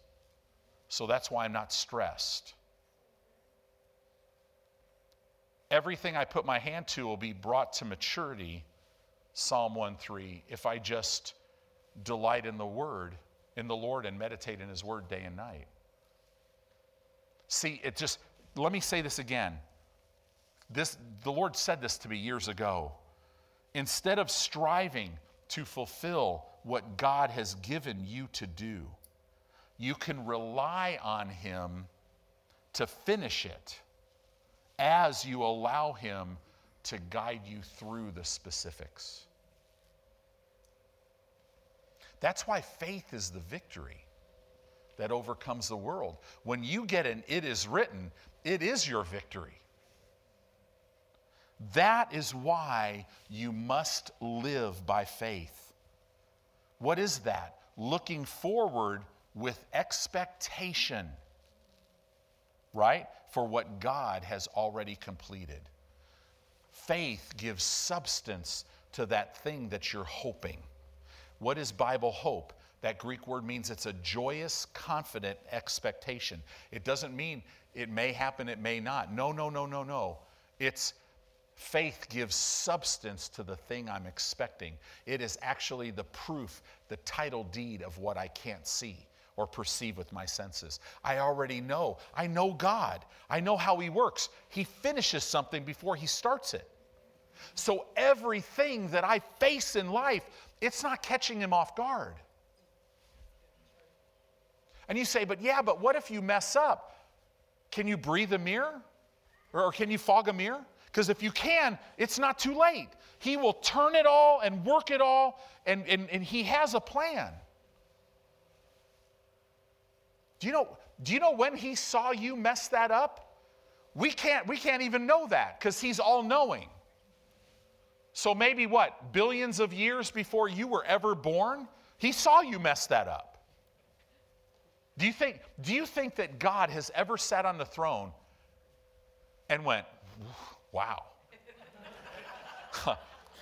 So that's why I'm not stressed. Everything I put my hand to will be brought to maturity, Psalm one three, if I just delight in the word, in the Lord, and meditate in His word day and night. See, it just, let me say this again. This, the Lord said this to me years ago. Instead of striving to fulfill what God has given you to do, you can rely on Him to finish it as you allow Him to guide you through the specifics. That's why faith is the victory that overcomes the world. When you get an "it is written," it is your victory. That is why you must live by faith. What is that? Looking forward with expectation, right? For what God has already completed. Faith gives substance to that thing that you're hoping. What is Bible hope? That Greek word means it's a joyous, confident expectation. It doesn't mean it may happen, it may not. No, no, no, no, no. It's faith gives substance to the thing I'm expecting. It is actually the proof, the title deed of what I can't see or perceive with my senses. I already know. I know God. I know how He works. He finishes something before He starts it. So everything that I face in life, it's not catching Him off guard. And you say, but yeah, but what if you mess up? Can you breathe a mirror? Or, or can you fog a mirror? Because if you can, it's not too late. He will turn it all and work it all, and, and, and He has a plan. Do you know, do you know when He saw you mess that up? We can't, we can't even know that because He's all-knowing. So maybe what, billions of years before you were ever born, He saw you mess that up. Do you think, do you think that God has ever sat on the throne and went, wow. Huh.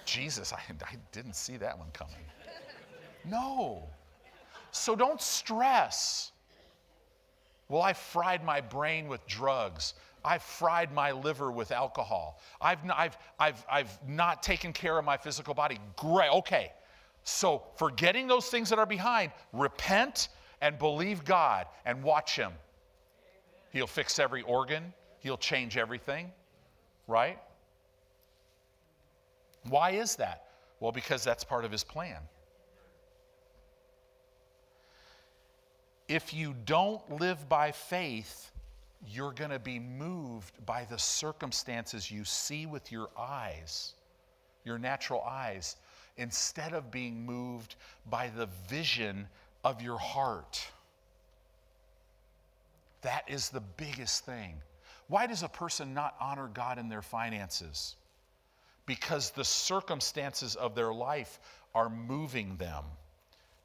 Jesus, I, I didn't see that one coming. No. So don't stress. Well, I fried my brain with drugs. I've fried my liver with alcohol. I've, I've, I've, I've not taken care of my physical body. Great. Okay. So forgetting those things that are behind, repent and believe God and watch Him. He'll fix every organ. He'll change everything. Right? Why is that? Well, because that's part of His plan. If you don't live by faith, you're going to be moved by the circumstances you see with your eyes, your natural eyes, instead of being moved by the vision of your heart. That is the biggest thing. Why does a person not honor God in their finances? because the circumstances of their life are moving them,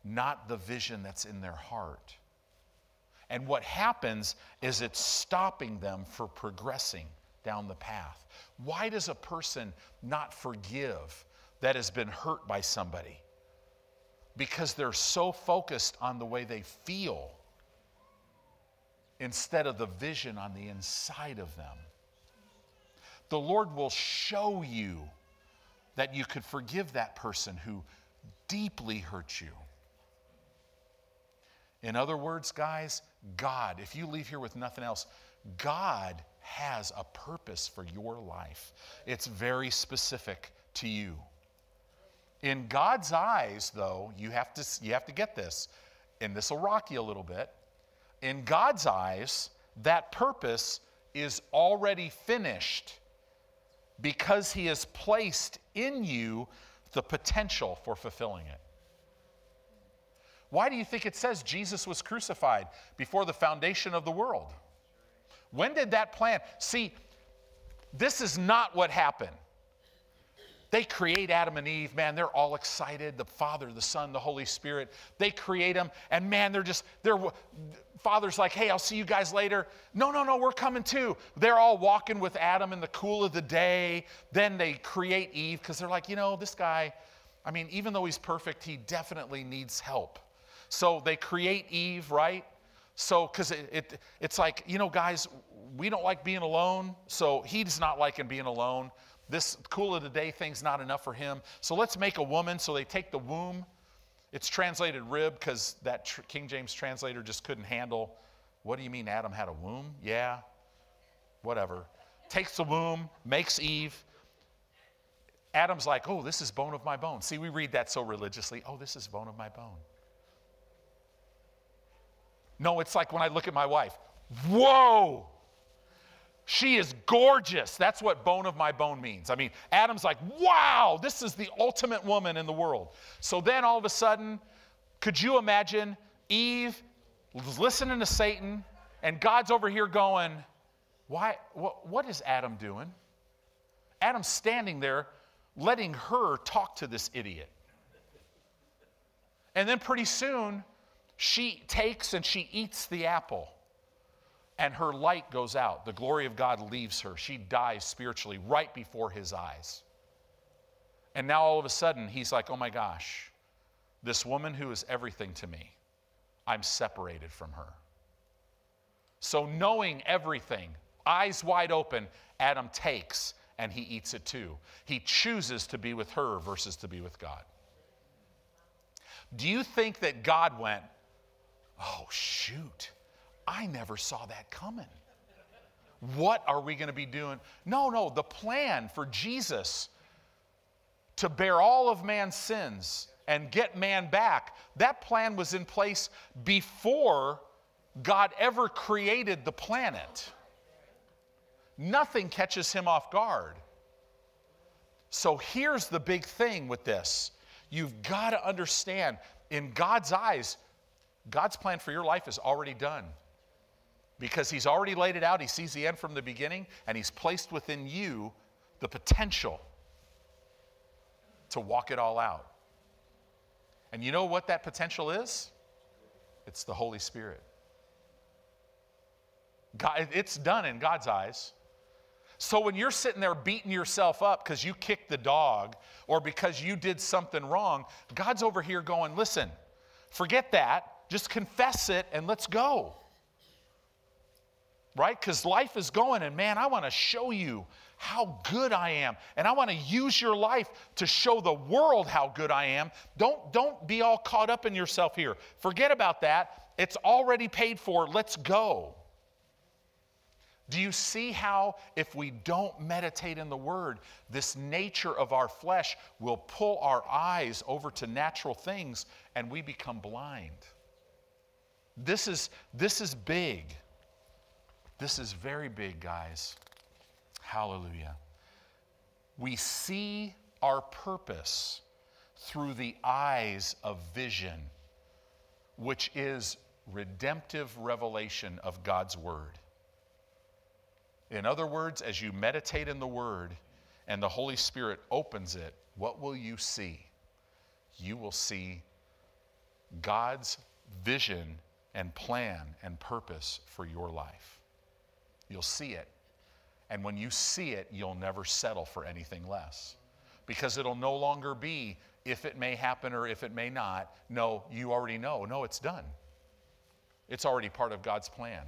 not the vision that's in their heart. And what happens is it's stopping them from progressing down the path. Why does a person not forgive that has been hurt by somebody? Because they're so focused on the way they feel instead of the vision on the inside of them. The Lord will show you that you could forgive that person who deeply hurt you. In other words, guys, God, if you leave here with nothing else, God has a purpose for your life. It's very specific to you. In God's eyes, though, you have to, you have to get this, and this will rock you a little bit. In God's eyes, that purpose is already finished because He has placed in you the potential for fulfilling it. Why do you think it says Jesus was crucified before the foundation of the world? When did that plan? See, this is not what happened. They create Adam and Eve, man, they're all excited. The Father, the Son, the Holy Spirit, they create them. And man, they're just, they're, Father's like, hey, I'll see you guys later. No, no, no, we're coming too. They're all walking with Adam in the cool of the day. Then they create Eve because they're like, you know, this guy, I mean, even though he's perfect, he definitely needs help. So they create Eve, right? So, because it, it it's like, you know, guys, we don't like being alone. So he's not liking being alone. This cool of the day thing's not enough for him. So let's make a woman. So they take the womb. It's translated rib because that tr- King James translator just couldn't handle. What do you mean Adam had a womb? Yeah, whatever. Takes the womb, makes Eve. Adam's like, oh, this is bone of my bone. See, we read that so religiously. Oh, this is bone of my bone. No, it's like when I look at my wife. Whoa! She is gorgeous. That's what bone of my bone means. I mean, Adam's like, wow, this is the ultimate woman in the world. So then all of a sudden, could you imagine Eve listening to Satan and God's over here going, why? What, what is Adam doing? Adam's standing there letting her talk to this idiot. And then pretty soon, she takes and she eats the apple. And her light goes out. The glory of God leaves her. She dies spiritually right before his eyes. And now all of a sudden, he's like, oh my gosh, this woman who is everything to me, I'm separated from her. So knowing everything, eyes wide open, Adam takes and he eats it too. He chooses to be with her versus to be with God. Do you think that God went, oh shoot, I never saw that coming. What are we going to be doing? No, no, the plan for Jesus to bear all of man's sins and get man back, that plan was in place before God ever created the planet. Nothing catches him off guard. So here's the big thing with this. You've got to understand, in God's eyes, God's plan for your life is already done. Because he's already laid it out, he sees the end from the beginning, and he's placed within you the potential to walk it all out. And you know what that potential is? It's the Holy Spirit. God, it's done in God's eyes. So when you're sitting there beating yourself up because you kicked the dog or because you did something wrong, God's over here going, listen, forget that, just confess it and let's go. Right? Because life is going, and man, I want to show you how good I am. And I want to use your life to show the world how good I am. Don't, don't be all caught up in yourself here. Forget about that. It's already paid for. Let's go. Do you see how if we don't meditate in the Word, this nature of our flesh will pull our eyes over to natural things and we become blind? This is, this is big. This is very big, guys. Hallelujah. We see our purpose through the eyes of vision, which is redemptive revelation of God's Word. In other words, as you meditate in the Word and the Holy Spirit opens it, what will you see? You will see God's vision and plan and purpose for your life. You'll see it. And when you see it, you'll never settle for anything less. Because it'll no longer be if it may happen or if it may not. No, you already know. No, it's done. It's already part of God's plan.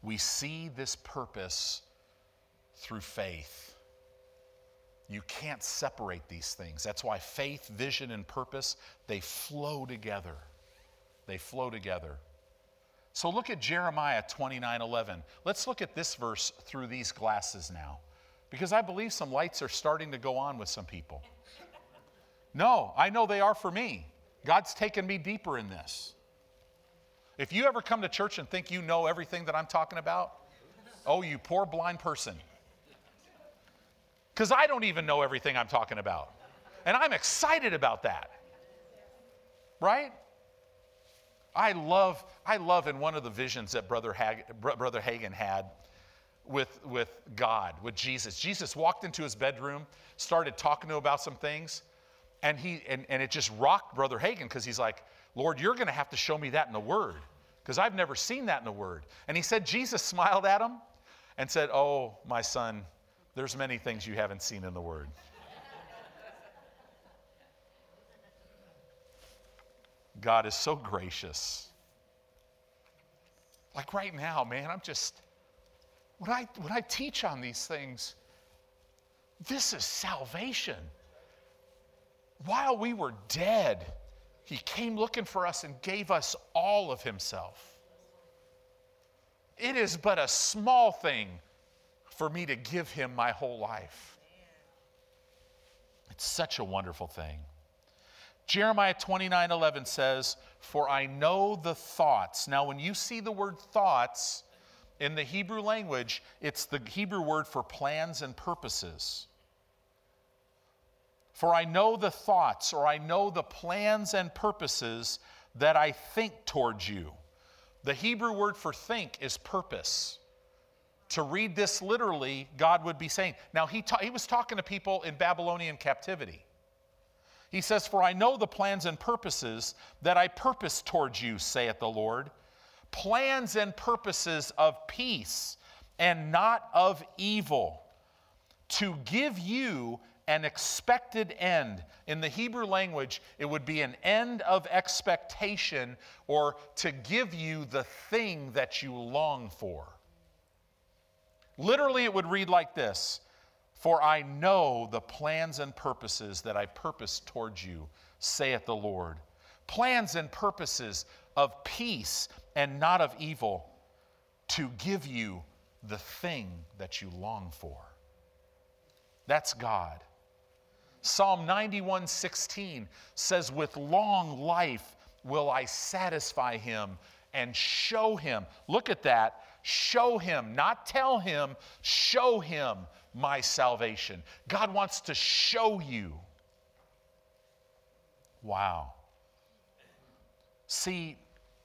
We see this purpose through faith. You can't separate these things. That's why faith, vision, and purpose, they flow together. They flow together. So look at Jeremiah twenty-nine eleven. Let's look at this verse through these glasses now, because I believe some lights are starting to go on with some people. No, I know they are for me. God's taken me deeper in this. If you ever come to church and think you know everything that I'm talking about, oh, you poor blind person. Because I don't even know everything I'm talking about. And I'm excited about that. Right? I love, I love in one of the visions that Brother Hag, Brother Hagin had with, with God, with Jesus. Jesus walked into his bedroom, started talking to him about some things, and he and, and it just rocked Brother Hagin, because he's like, Lord, you're going to have to show me that in the Word, because I've never seen that in the Word. And he said, Jesus smiled at him and said, oh, my son, there's many things you haven't seen in the Word. God is so gracious. Like right now, man, I'm just, when I, when I teach on these things, this is salvation. While we were dead, He came looking for us and gave us all of Himself. It is but a small thing for me to give Him my whole life. It's such a wonderful thing. Jeremiah twenty-nine eleven says, for I know the thoughts. Now, when you see the word thoughts in the Hebrew language, it's the Hebrew word for plans and purposes. For I know the thoughts, or I know the plans and purposes that I think towards you. The Hebrew word for think is purpose. To read this literally, God would be saying, now he, ta- he was talking to people in Babylonian captivity. He says, for I know the plans and purposes that I purpose towards you, saith the Lord, plans and purposes of peace and not of evil, to give you an expected end. In the Hebrew language, it would be an end of expectation, or to give you the thing that you long for. Literally, it would read like this. For I know the plans and purposes that I purpose towards you, saith the Lord. Plans and purposes of peace and not of evil, to give you the thing that you long for. That's God. Psalm ninety-one sixteen says, with long life will I satisfy him and show him. Look at that. Show him, not tell him, show him my salvation. God wants to show you. Wow. See,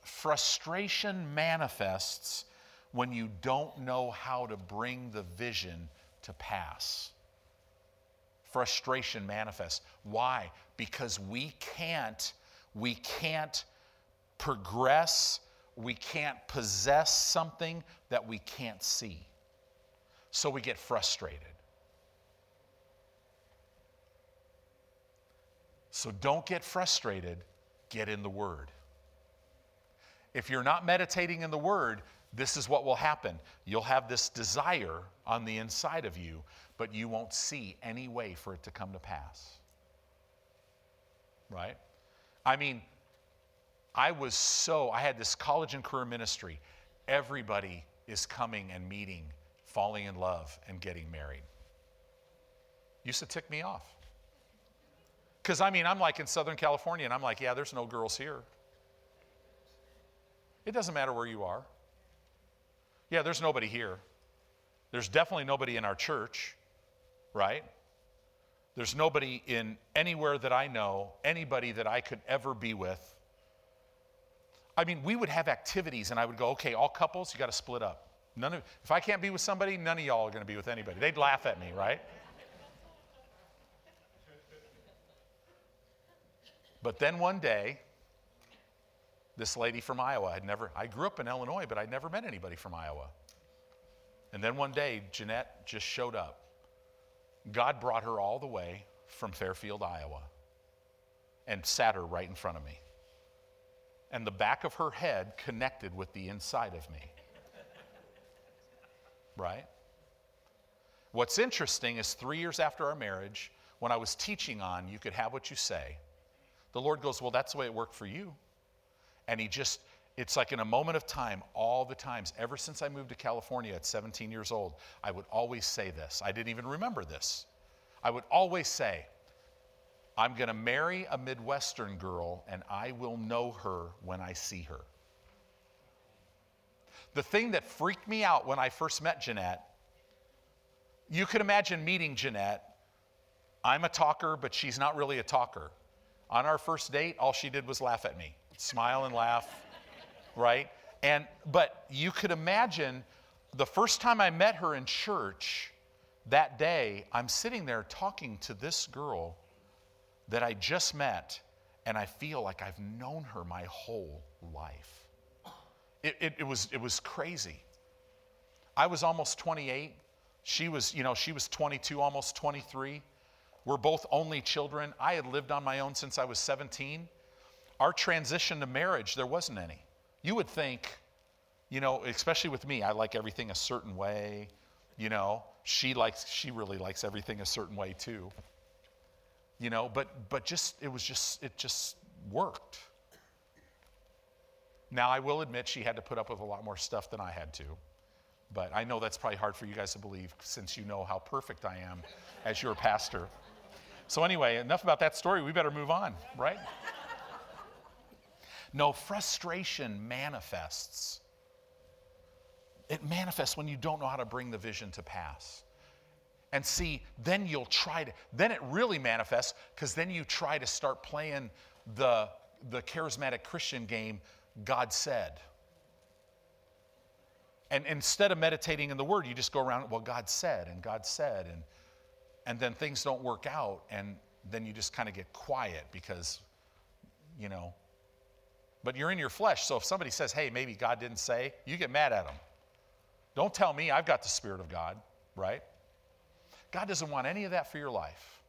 frustration manifests when you don't know how to bring the vision to pass. Frustration manifests. Why? Because we can't, we can't progress. We can't possess something that we can't see. So we get frustrated. So don't get frustrated. Get in the Word. If you're not meditating in the Word, this is what will happen. You'll have this desire on the inside of you, but you won't see any way for it to come to pass. Right? I mean, I was so, I had this college and career ministry. Everybody is coming and meeting, falling in love, and getting married. Used to tick me off. Because, I mean, I'm like in Southern California, and I'm like, yeah, there's no girls here. It doesn't matter where you are. Yeah, there's nobody here. There's definitely nobody in our church, right? There's nobody in anywhere that I know, anybody that I could ever be with. I mean, we would have activities, and I would go, okay, all couples, you got to split up. None of, if I can't be with somebody, none of y'all are going to be with anybody. They'd laugh at me, right? But then one day, this lady from Iowa, I'd never, I grew up in Illinois, but I'd never met anybody from Iowa. And then one day, Jeanette just showed up. God brought her all the way from Fairfield, Iowa, and sat her right in front of me. And the back of her head connected with the inside of me. Right? What's interesting is three years after our marriage, when I was teaching on You Could Have What You Say, the Lord goes, well, that's the way it worked for you. And he just, it's like in a moment of time, all the times, ever since I moved to California at seventeen years old, I would always say this. I didn't even remember this. I would always say, I'm going to marry a Midwestern girl and I will know her when I see her. The thing that freaked me out when I first met Jeanette, you could imagine meeting Jeanette. I'm a talker, but she's not really a talker. On our first date, all she did was laugh at me, smile and laugh, right? And but you could imagine the first time I met her in church that day, I'm sitting there talking to this girl that I just met, and I feel like I've known her my whole life. It, it, it was it was crazy. I was almost twenty-eight. She was, you know, she was twenty-two, almost twenty-three. We're both only children. I had lived on my own since I was seventeen. Our transition to marriage, there wasn't any. You would think, you know, especially with me, I like everything a certain way. You know, she likes, she really likes everything a certain way too. You know, but but just it was just it just worked. Now, I will admit she had to put up with a lot more stuff than I had to. But I know that's probably hard for you guys to believe since you know how perfect I am as your pastor. So anyway, enough about that story. We better move on, right? No, frustration manifests. It manifests when you don't know how to bring the vision to pass. And see, then you'll try to, then it really manifests because then you try to start playing the, the charismatic Christian game, God said. And instead of meditating in the word, you just go around, well, God said, and God said, and and then things don't work out, and then you just kind of get quiet because, you know, but you're in your flesh, so if somebody says, hey, maybe God didn't say, you get mad at them. Don't tell me, I've got the Spirit of God, right? God doesn't want any of that for your life.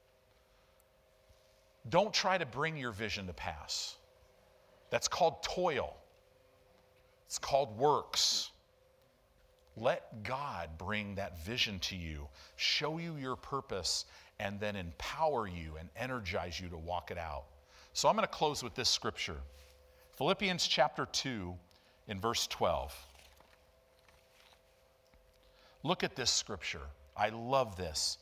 Don't try to bring your vision to pass. That's called toil. It's called works. Let God bring that vision to you, show you your purpose, and then empower you and energize you to walk it out. So I'm going to close with this scripture. Philippians chapter two in verse twelve. Look at this scripture. I love this.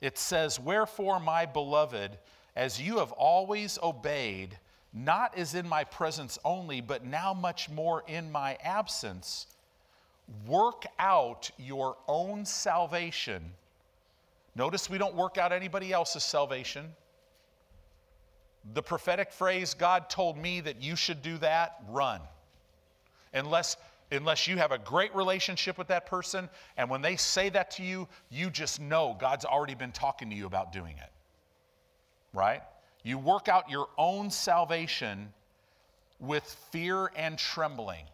It says, wherefore, my beloved, as you have always obeyed, not as in my presence only, but now much more in my absence, work out your own salvation. Notice we don't work out anybody else's salvation. The prophetic phrase, God told me that you should do that, run. Unless, unless you have a great relationship with that person, and when they say that to you, you just know God's already been talking to you about doing it. Right? You work out your own salvation with fear and trembling.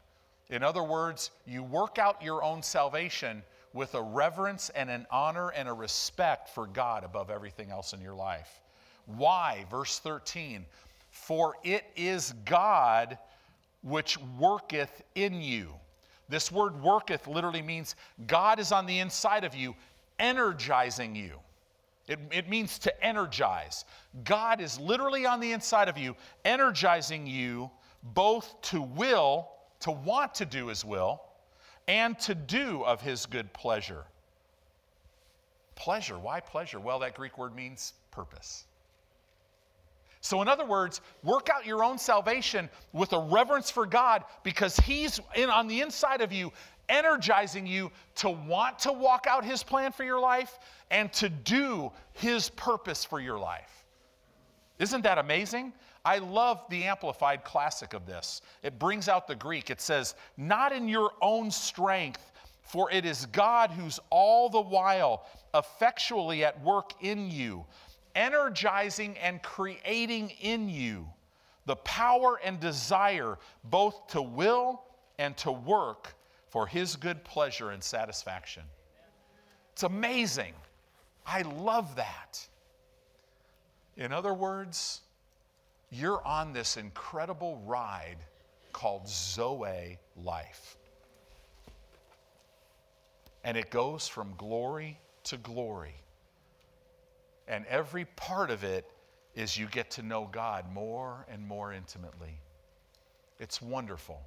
In other words, you work out your own salvation with a reverence and an honor and a respect for God above everything else in your life. Why? Verse thirteen, for it is God which worketh in you. This word worketh literally means God is on the inside of you, energizing you. It, it means to energize. God is literally on the inside of you, energizing you both to will, to want to do his will, and to do of his good pleasure. Pleasure, why pleasure? Well, that Greek word means purpose. So in other words, work out your own salvation with a reverence for God because he's in, on the inside of you, energizing you to want to walk out his plan for your life and to do his purpose for your life. Isn't that amazing? I love the Amplified Classic of this. It brings out the Greek. It says, not in your own strength, For it is God who's all the while effectually at work in you, energizing and creating in you the power and desire both to will and to work for his good pleasure and satisfaction. It's amazing. I love that. In other words, you're on this incredible ride called Zoe life. And it goes from glory to glory. And every part of it is you get to know God more and more intimately. It's wonderful.